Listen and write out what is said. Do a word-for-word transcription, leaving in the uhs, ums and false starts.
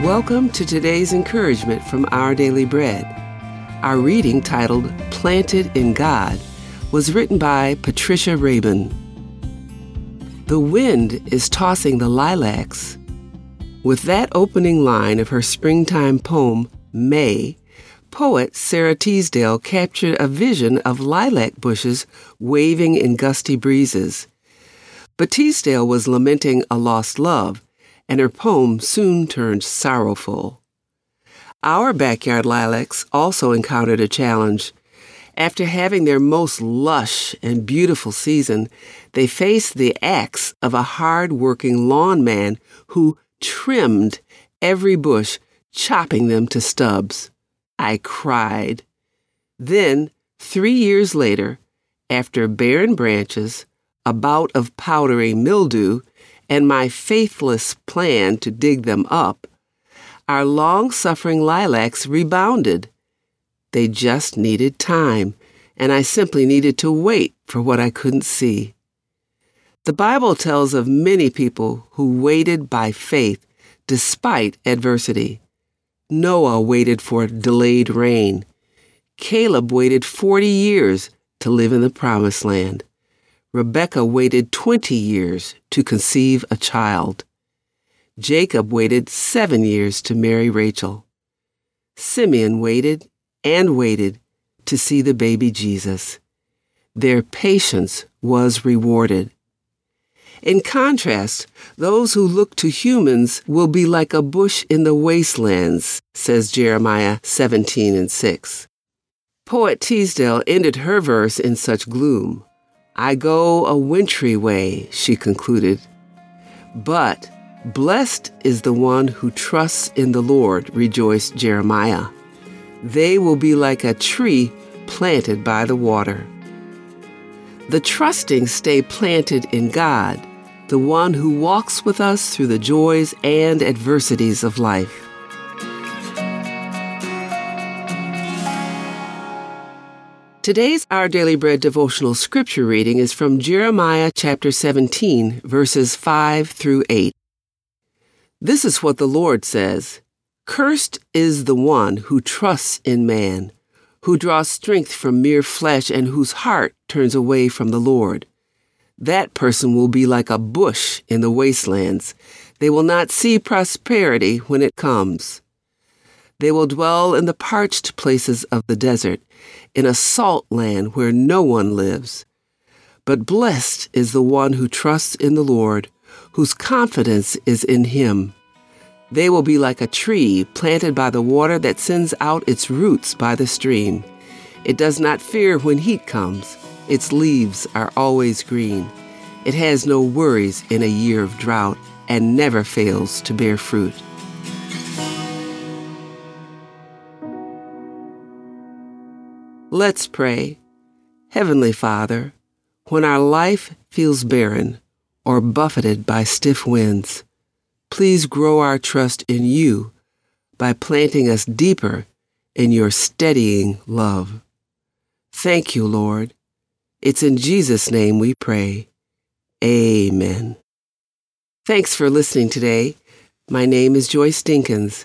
Welcome to today's encouragement from Our Daily Bread. Our reading, titled Planted in God, was written by Patricia Raybon. The wind is tossing the lilacs. With that opening line of her springtime poem, May, poet Sarah Teasdale captured a vision of lilac bushes waving in gusty breezes. But Teasdale was lamenting a lost love, and her poem soon turned sorrowful. Our backyard lilacs also encountered a challenge. After having their most lush and beautiful season, they faced the axe of a hard-working lawnman who trimmed every bush, chopping them to stubs. I cried. Then, three years later, after barren branches, a bout of powdery mildew, and my faithless plan to dig them up, our long-suffering lilacs rebounded. They just needed time, and I simply needed to wait for what I couldn't see. The Bible tells of many people who waited by faith despite adversity. Noah waited for delayed rain. Caleb waited forty years to live in the Promised Land. Rebekah waited twenty years to conceive a child. Jacob waited seven years to marry Rachel. Simeon waited and waited to see the baby Jesus. Their patience was rewarded. In contrast, those who look to humans will be like a bush in the wastelands, says Jeremiah seventeen and six. Poet Teasdale ended her verse in such gloom. I go a wintry way, she concluded. But blessed is the one who trusts in the Lord, rejoiced Jeremiah. They will be like a tree planted by the water. The trusting stay planted in God, the one who walks with us through the joys and adversities of life. Today's Our Daily Bread devotional scripture reading is from Jeremiah chapter seventeen, verses five through eight. This is what the Lord says, "Cursed is the one who trusts in man, who draws strength from mere flesh and whose heart turns away from the Lord. That person will be like a bush in the wastelands. They will not see prosperity when it comes. They will dwell in the parched places of the desert, in a salt land where no one lives. But blessed is the one who trusts in the Lord, whose confidence is in him. They will be like a tree planted by the water that sends out its roots by the stream. It does not fear when heat comes. Its leaves are always green. It has no worries in a year of drought and never fails to bear fruit." Let's pray. Heavenly Father, when our life feels barren or buffeted by stiff winds, please grow our trust in you by planting us deeper in your steadying love. Thank you, Lord. It's in Jesus' name we pray. Amen. Thanks for listening today. My name is Joyce Dinkins,